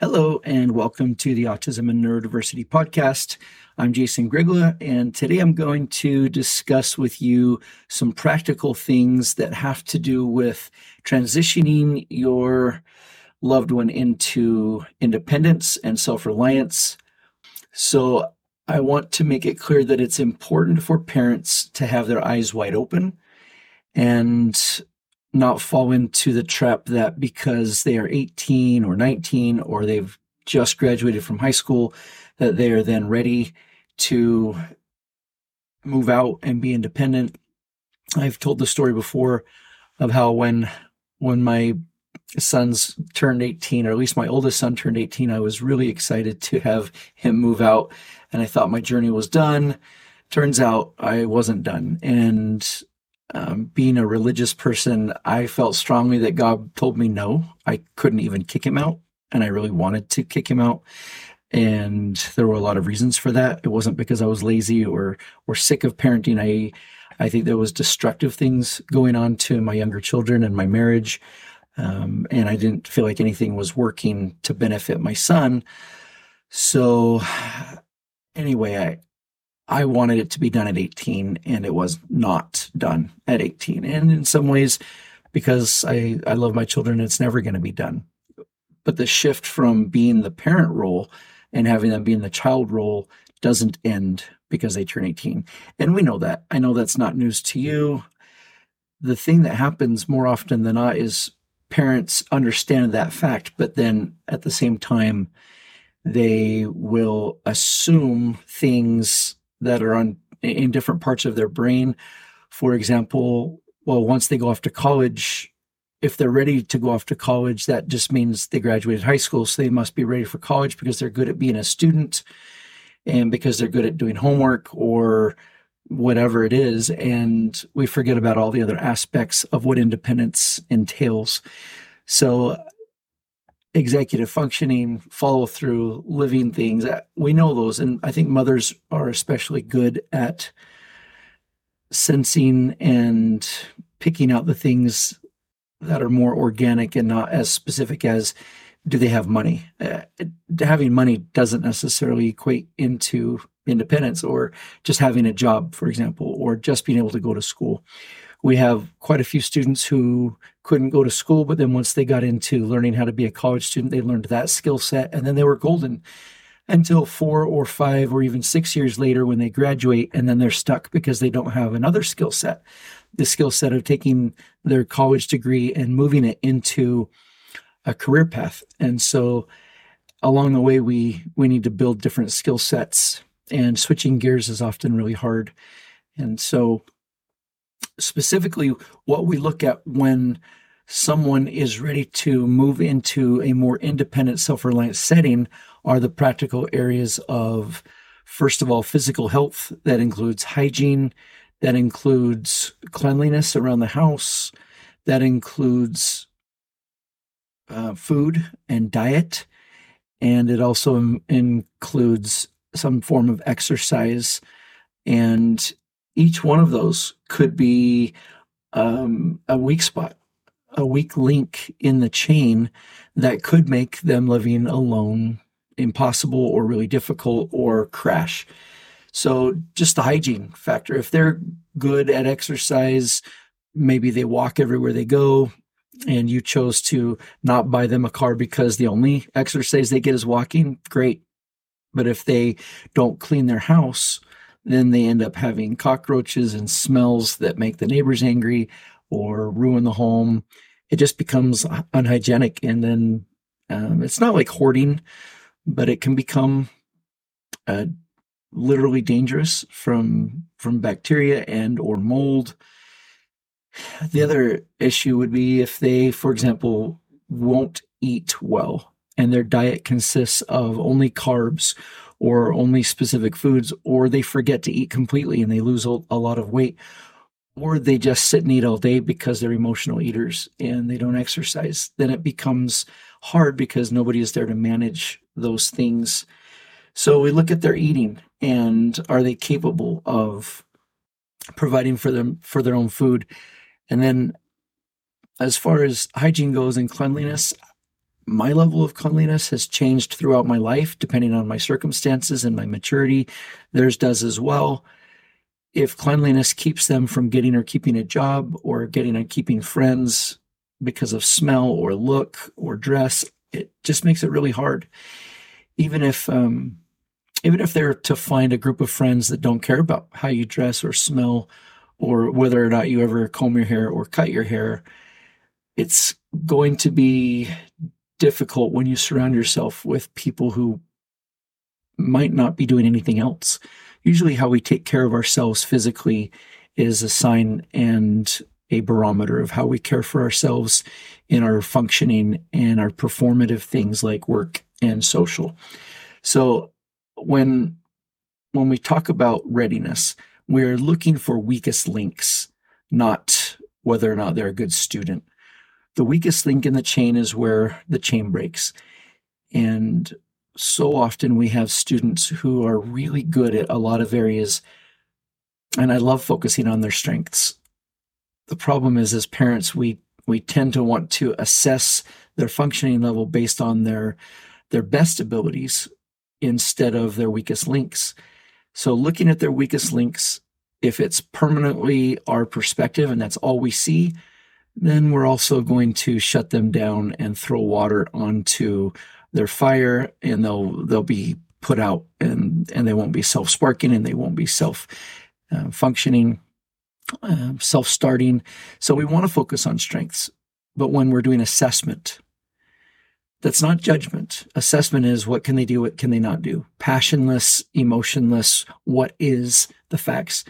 Hello, and welcome to the Autism and Neurodiversity Podcast. I'm Jason Grygla, and today I'm going to discuss with you some practical things that have to do with transitioning your loved one into independence and self-reliance. So I want to make it clear that it's important for parents to have their eyes wide open and not fall into the trap that because they are 18 or 19 or they've just graduated from high school, that they are then ready to move out and be independent. I've told the story before of how when my sons turned 18, or at least my oldest son turned 18, I was really excited to have him move out, and I thought my journey was done. Turns out I wasn't done. And being a religious person, I felt strongly that God told me no. I couldn't even kick him out, and I really wanted to kick him out. And there were a lot of reasons for that. It wasn't because I was lazy or sick of parenting. I think there was destructive things going on to my younger children and my marriage. And I didn't feel like anything was working to benefit my son. So anyway, I wanted it to be done at 18, and it was not done at 18. And in some ways, because I love my children, it's never going to be done. But the shift from being the parent role and having them be in the child role doesn't end because they turn 18. And we know that. I know that's not news to you. The thing that happens more often than not is parents understand that fact, but then at the same time, they will assume things that are in different parts of their brain. For example, well, once they go off to college, if they're ready to go off to college, that just means they graduated high school, so they must be ready for college because they're good at being a student and because they're good at doing homework or whatever it is, and we forget about all the other aspects of what independence entails. So executive functioning, follow through, living things, we know those. And I think mothers are especially good at sensing and picking out the things that are more organic and not as specific as, do they have money? Having money doesn't necessarily equate into independence, or just having a job, for example, or just being able to go to school. We have quite a few students who couldn't go to school, but then once they got into learning how to be a college student, they learned that skill set, and then they were golden until 4 or 5 or even 6 years later when they graduate, and then they're stuck because they don't have another skill set. The skill set of taking their college degree and moving it into a career path. And so along the way, we need to build different skill sets, and switching gears is often really hard. And so specifically what we look at when someone is ready to move into a more independent, self-reliant setting are the practical areas of, first of all, physical health. That includes hygiene, that includes cleanliness around the house, that includes food and diet, and it also includes some form of exercise. And each one of those could be a weak spot, a weak link in the chain that could make them living alone impossible or really difficult or crash. So just the hygiene factor. If they're good at exercise, maybe they walk everywhere they go, and you chose to not buy them a car because the only exercise they get is walking, great. But if they don't clean their house, then they end up having cockroaches and smells that make the neighbors angry or ruin the home. It just becomes unhygienic. And then it's not like hoarding, but it can become literally dangerous from bacteria and or mold. The other issue would be if they, for example, won't eat well. and their diet consists of only carbs or only specific foods, or they forget to eat completely and they lose a lot of weight, or they just sit and eat all day because they're emotional eaters and they don't exercise, then it becomes hard because nobody is there to manage those things. So we look at their eating and are they capable of providing for them for their own food? And then as far as hygiene goes and cleanliness, my level of cleanliness has changed throughout my life, depending on my circumstances and my maturity. Theirs does as well. If cleanliness keeps them from getting or keeping a job or getting or keeping friends because of smell or look or dress, it just makes it really hard. Even if they're to find a group of friends that don't care about how you dress or smell or whether or not you ever comb your hair or cut your hair, it's going to be difficult when you surround yourself with people who might not be doing anything else. Usually how we take care of ourselves physically is a sign and a barometer of how we care for ourselves in our functioning and our performative things like work and social. So when we talk about readiness, we're looking for weakest links, not whether or not they're a good student. The weakest link in the chain is where the chain breaks. And so often we have students who are really good at a lot of areas, and I love focusing on their strengths. The problem is, as parents, we tend to want to assess their functioning level based on their best abilities instead of their weakest links. So looking at their weakest links, if it's permanently our perspective and that's all we see, then we're also going to shut them down and throw water onto their fire, and they'll be put out, and they won't be self-sparking, and they won't be self-functioning, self-starting. So we want to focus on strengths, but when we're doing assessment, that's not judgment. Assessment is what can they do, what can they not do. Passionless, emotionless, what is the facts?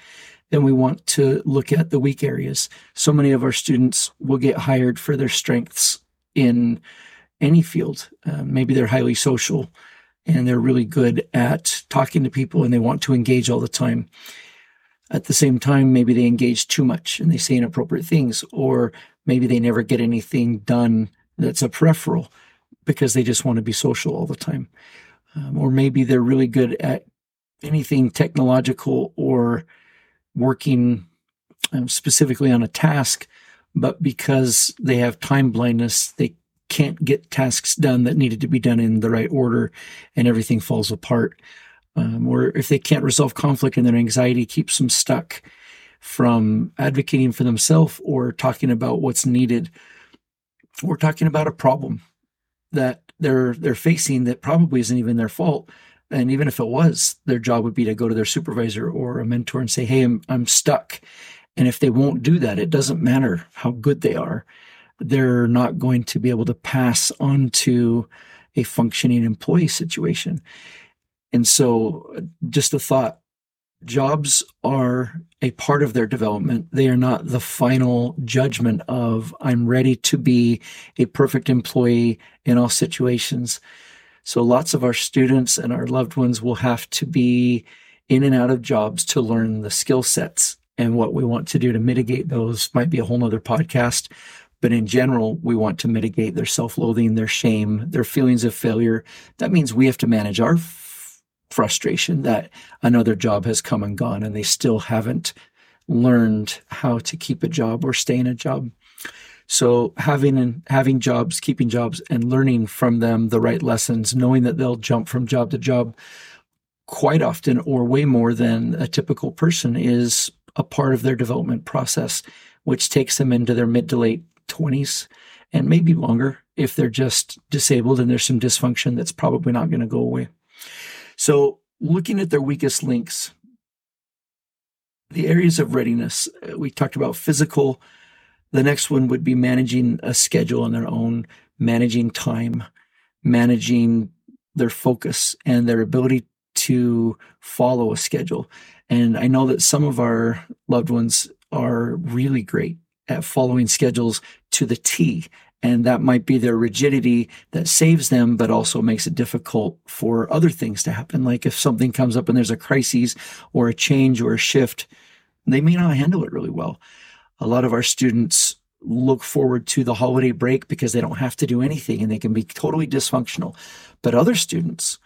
Then we want to look at the weak areas. So many of our students will get hired for their strengths in any field. Maybe they're highly social and they're really good at talking to people and they want to engage all the time. At the same time, maybe they engage too much and they say inappropriate things, or maybe they never get anything done that's a peripheral because they just want to be social all the time. Or maybe they're really good at anything technological or working specifically on a task, but because they have time blindness, they can't get tasks done that needed to be done in the right order, and everything falls apart. Or if they can't resolve conflict and their anxiety keeps them stuck from advocating for themselves or talking about what's needed or talking about a problem that they're facing that probably isn't even their fault. And even if it was, their job would be to go to their supervisor or a mentor and say, hey, I'm stuck. And if they won't do that, it doesn't matter how good they are. They're not going to be able to pass on to a functioning employee situation. And so just a thought, jobs are a part of their development. They are not the final judgment of I'm ready to be a perfect employee in all situations. So lots of our students and our loved ones will have to be in and out of jobs to learn the skill sets, and what we want to do to mitigate those might be a whole nother podcast. But in general, we want to mitigate their self-loathing, their shame, their feelings of failure. That means we have to manage our frustration that another job has come and gone and they still haven't learned how to keep a job or stay in a job. So having jobs, keeping jobs, and learning from them the right lessons, knowing that they'll jump from job to job quite often or way more than a typical person is a part of their development process, which takes them into their mid to late 20s and maybe longer if they're just disabled and there's some dysfunction that's probably not going to go away. So looking at their weakest links, the areas of readiness, we talked about physical. The next one would be managing a schedule on their own, managing time, managing their focus and their ability to follow a schedule. And I know that some of our loved ones are really great at following schedules to the T And that might be their rigidity that saves them, but also makes it difficult for other things to happen. Like if something comes up and there's a crisis or a change or a shift, they may not handle it really well. A lot of our students look forward to the holiday break because they don't have to do anything and they can be totally dysfunctional. But other students,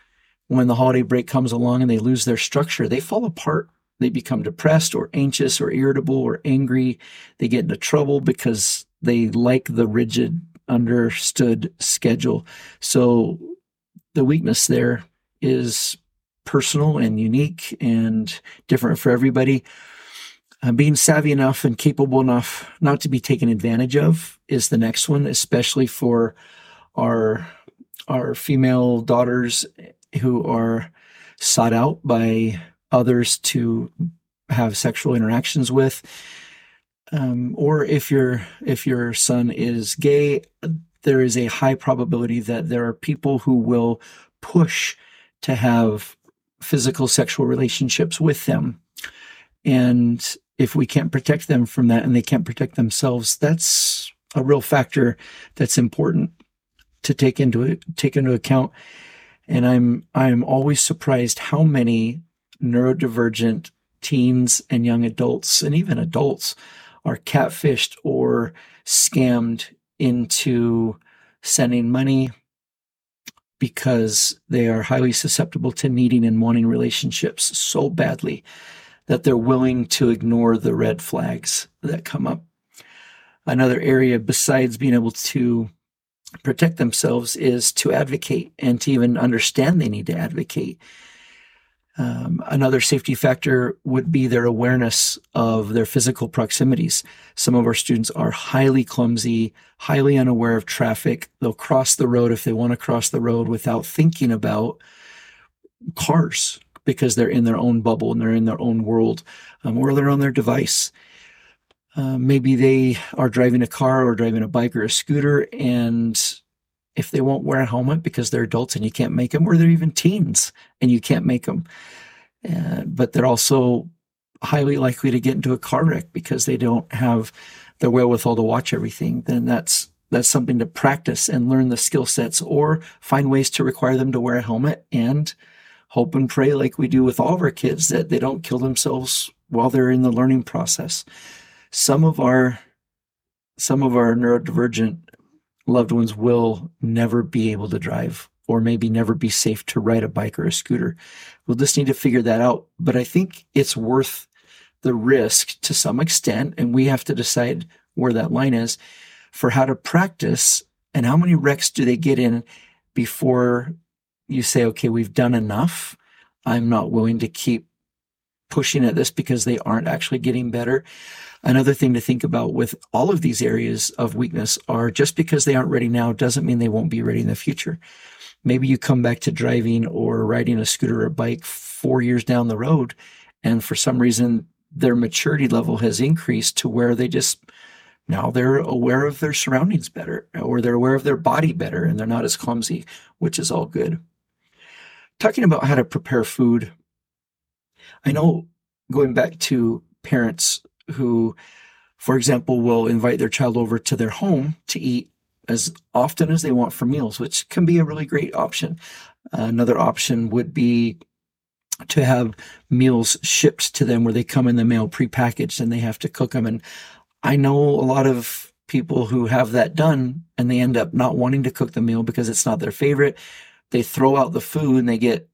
when the holiday break comes along and they lose their structure, they fall apart. They become depressed or anxious or irritable or angry. They get into trouble because they like the rigid, understood schedule. So the weakness there is personal and unique and different for everybody. Being savvy enough and capable enough not to be taken advantage of is the next one, especially for our female daughters who are sought out by others to have sexual interactions with. Or if your son is gay, there is a high probability that there are people who will push to have physical sexual relationships with them. And if we can't protect them from that and they can't protect themselves, that's a real factor that's important to take into account. And I'm always surprised how many neurodivergent teens and young adults and even adults are catfished or scammed into sending money because they are highly susceptible to needing and wanting relationships so badly that they're willing to ignore the red flags that come up. Another area besides being able to protect themselves is to advocate and to even understand they need to advocate. Another safety factor would be their awareness of their physical proximities. Some of our students are highly clumsy, highly unaware of traffic. They'll cross the road if they want to cross the road without thinking about cars because they're in their own bubble and they're in their own world, or they're on their device. Maybe they are driving a car or driving a bike or a scooter, and if they won't wear a helmet because they're adults and you can't make them, or they're even teens and you can't make them. But they're also highly likely to get into a car wreck because they don't have the wherewithal to watch everything. Then that's something to practice and learn the skill sets, or find ways to require them to wear a helmet and hope and pray, like we do with all of our kids, that they don't kill themselves while they're in the learning process. Some of our neurodivergent loved ones will never be able to drive, or maybe never be safe to ride a bike or a scooter. We'll just need to figure that out. But I think it's worth the risk to some extent, and we have to decide where that line is for how to practice and how many wrecks do they get in before you say, okay, we've done enough. I'm not willing to keep pushing at this because they aren't actually getting better. Another thing to think about with all of these areas of weakness are just because they aren't ready now doesn't mean they won't be ready in the future. Maybe you come back to driving or riding a scooter or a bike 4 years down the road, and for some reason their maturity level has increased to where they just, now they're aware of their surroundings better, or they're aware of their body better, and they're not as clumsy, which is all good. Talking about how to prepare food, I know, going back to parents who, for example, will invite their child over to their home to eat as often as they want for meals, which can be a really great option. Another option would be to have meals shipped to them where they come in the mail prepackaged and they have to cook them. And I know a lot of people who have that done and they end up not wanting to cook the meal because it's not their favorite. They throw out the food and they get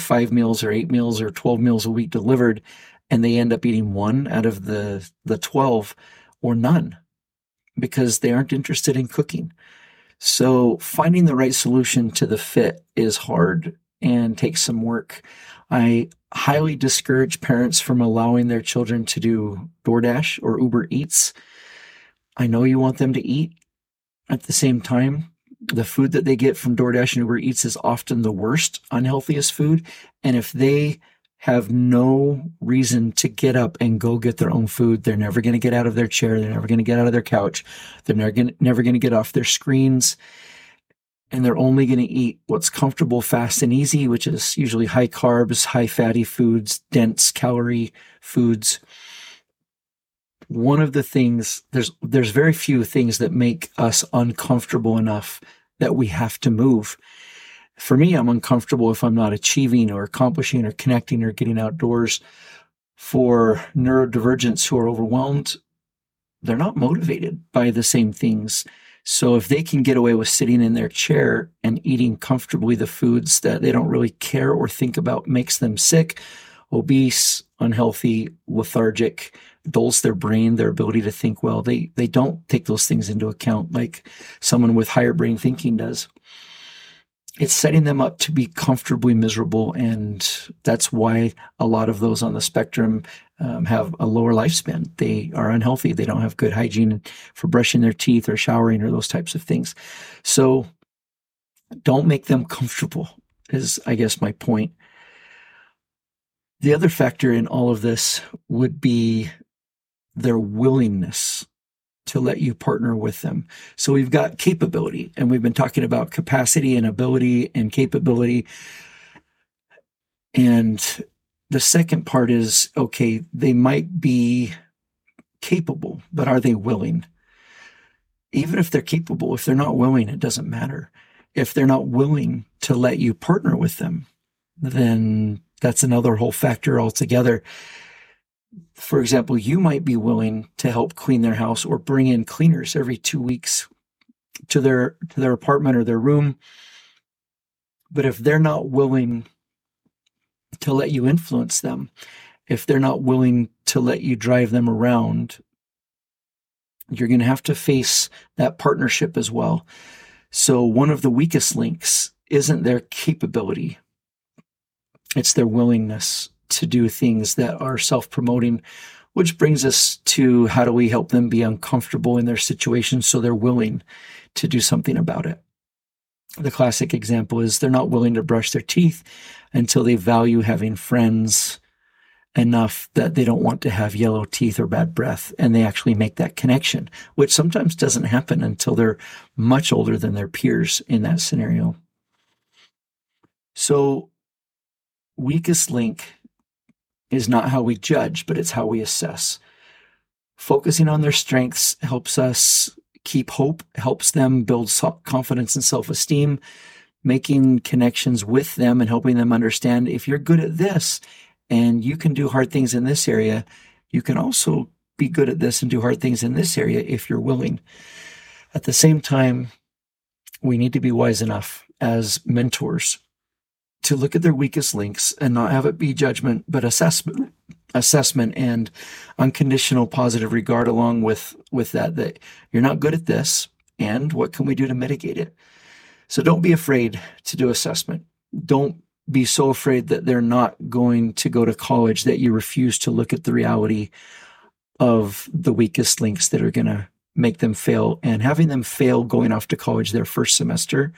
5 meals or 8 meals or 12 meals a week delivered, and they end up eating one out of the 12 or none because they aren't interested in cooking. So finding the right solution to the fit is hard and takes some work. I highly discourage parents from allowing their children to do DoorDash or Uber Eats. I know you want them to eat. At the same time, the food that they get from DoorDash and Uber Eats is often the worst, unhealthiest food. And if they have no reason to get up and go get their own food, they're never going to get out of their chair. They're never going to get out of their couch. They're never going to get off their screens. And they're only going to eat what's comfortable, fast, and easy, which is usually high carbs, high fatty foods, dense calorie foods. one of the things, there's very few things that make us uncomfortable enough that we have to move. For me, I'm uncomfortable if I'm not achieving or accomplishing or connecting or getting outdoors. For neurodivergents who are overwhelmed, they're not motivated by the same things. So if they can get away with sitting in their chair and eating comfortably the foods that they don't really care or think about makes them sick, obese, unhealthy, lethargic, dulls their brain, their ability to think well, they don't take those things into account like someone with higher brain thinking does. It's setting them up to be comfortably miserable, and that's why a lot of those on the spectrum have a lower lifespan. They are unhealthy. They don't have good hygiene for brushing their teeth or showering or those types of things. So don't make them comfortable is, I guess, my point. The other factor in all of this would be their willingness to let you partner with them. So we've got capability, and we've been talking about capacity and ability and capability. And the second part is, okay, they might be capable, but are they willing? Even if they're capable, if they're not willing, it doesn't matter. If they're not willing to let you partner with them, then that's another whole factor altogether. For example, you might be willing to help clean their house or bring in cleaners every 2 weeks to their apartment or their room. But if they're not willing to let you influence them, if they're not willing to let you drive them around, you're going to have to face that partnership as well. So one of the weakest links isn't their capability. It's their willingness to do things that are self-promoting, which brings us to how do we help them be uncomfortable in their situation so they're willing to do something about it. The classic example is they're not willing to brush their teeth until they value having friends enough that they don't want to have yellow teeth or bad breath, and they actually make that connection, which sometimes doesn't happen until they're much older than their peers in that scenario. So weakest link is not how we judge, but it's how we assess. Focusing on their strengths helps us keep hope, helps them build confidence and self-esteem, making connections with them and helping them understand if you're good at this and you can do hard things in this area, you can also be good at this and do hard things in this area if you're willing. At the same time, we need to be wise enough as mentors to look at their weakest links and not have it be judgment, but assessment and unconditional positive regard along with that you're not good at this, and what can we do to mitigate it? So don't be afraid to do assessment. Don't be so afraid that they're not going to go to college that you refuse to look at the reality of the weakest links that are going to make them fail. And having them fail going off to college their first semester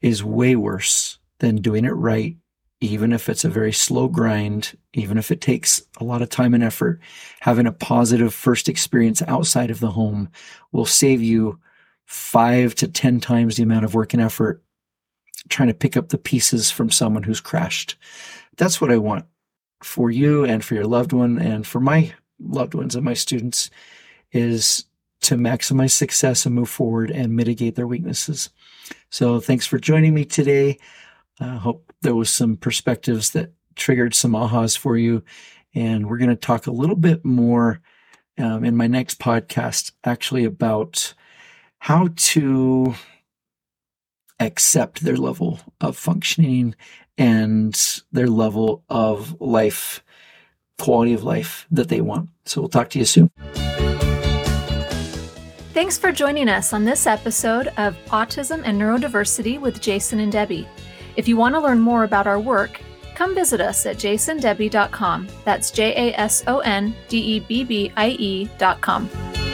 is way worse than doing it right, even if it's a very slow grind, even if it takes a lot of time and effort. Having a positive first experience outside of the home will save you 5 to 10 times the amount of work and effort trying to pick up the pieces from someone who's crashed. That's what I want for you and for your loved one and for my loved ones and my students, is to maximize success and move forward and mitigate their weaknesses. So thanks for joining me today. I hope there was some perspectives that triggered some ahas for you. And we're going to talk a little bit more in my next podcast, actually, about how to accept their level of functioning and their level of life, quality of life that they want. So we'll talk to you soon. Thanks for joining us on this episode of Autism and Neurodiversity with Jason and Debbie. If you want to learn more about our work, come visit us at JasonDebbie.com. That's JasonDebbie.com.